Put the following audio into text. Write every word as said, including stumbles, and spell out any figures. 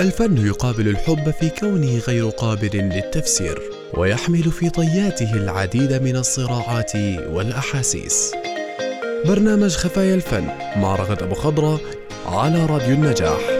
الفن يقابل الحب في كونه غير قابل للتفسير، ويحمل في طياته العديد من الصراعات والأحاسيس. برنامج خفايا الفن مع رغد أبو خضرة على راديو النجاح.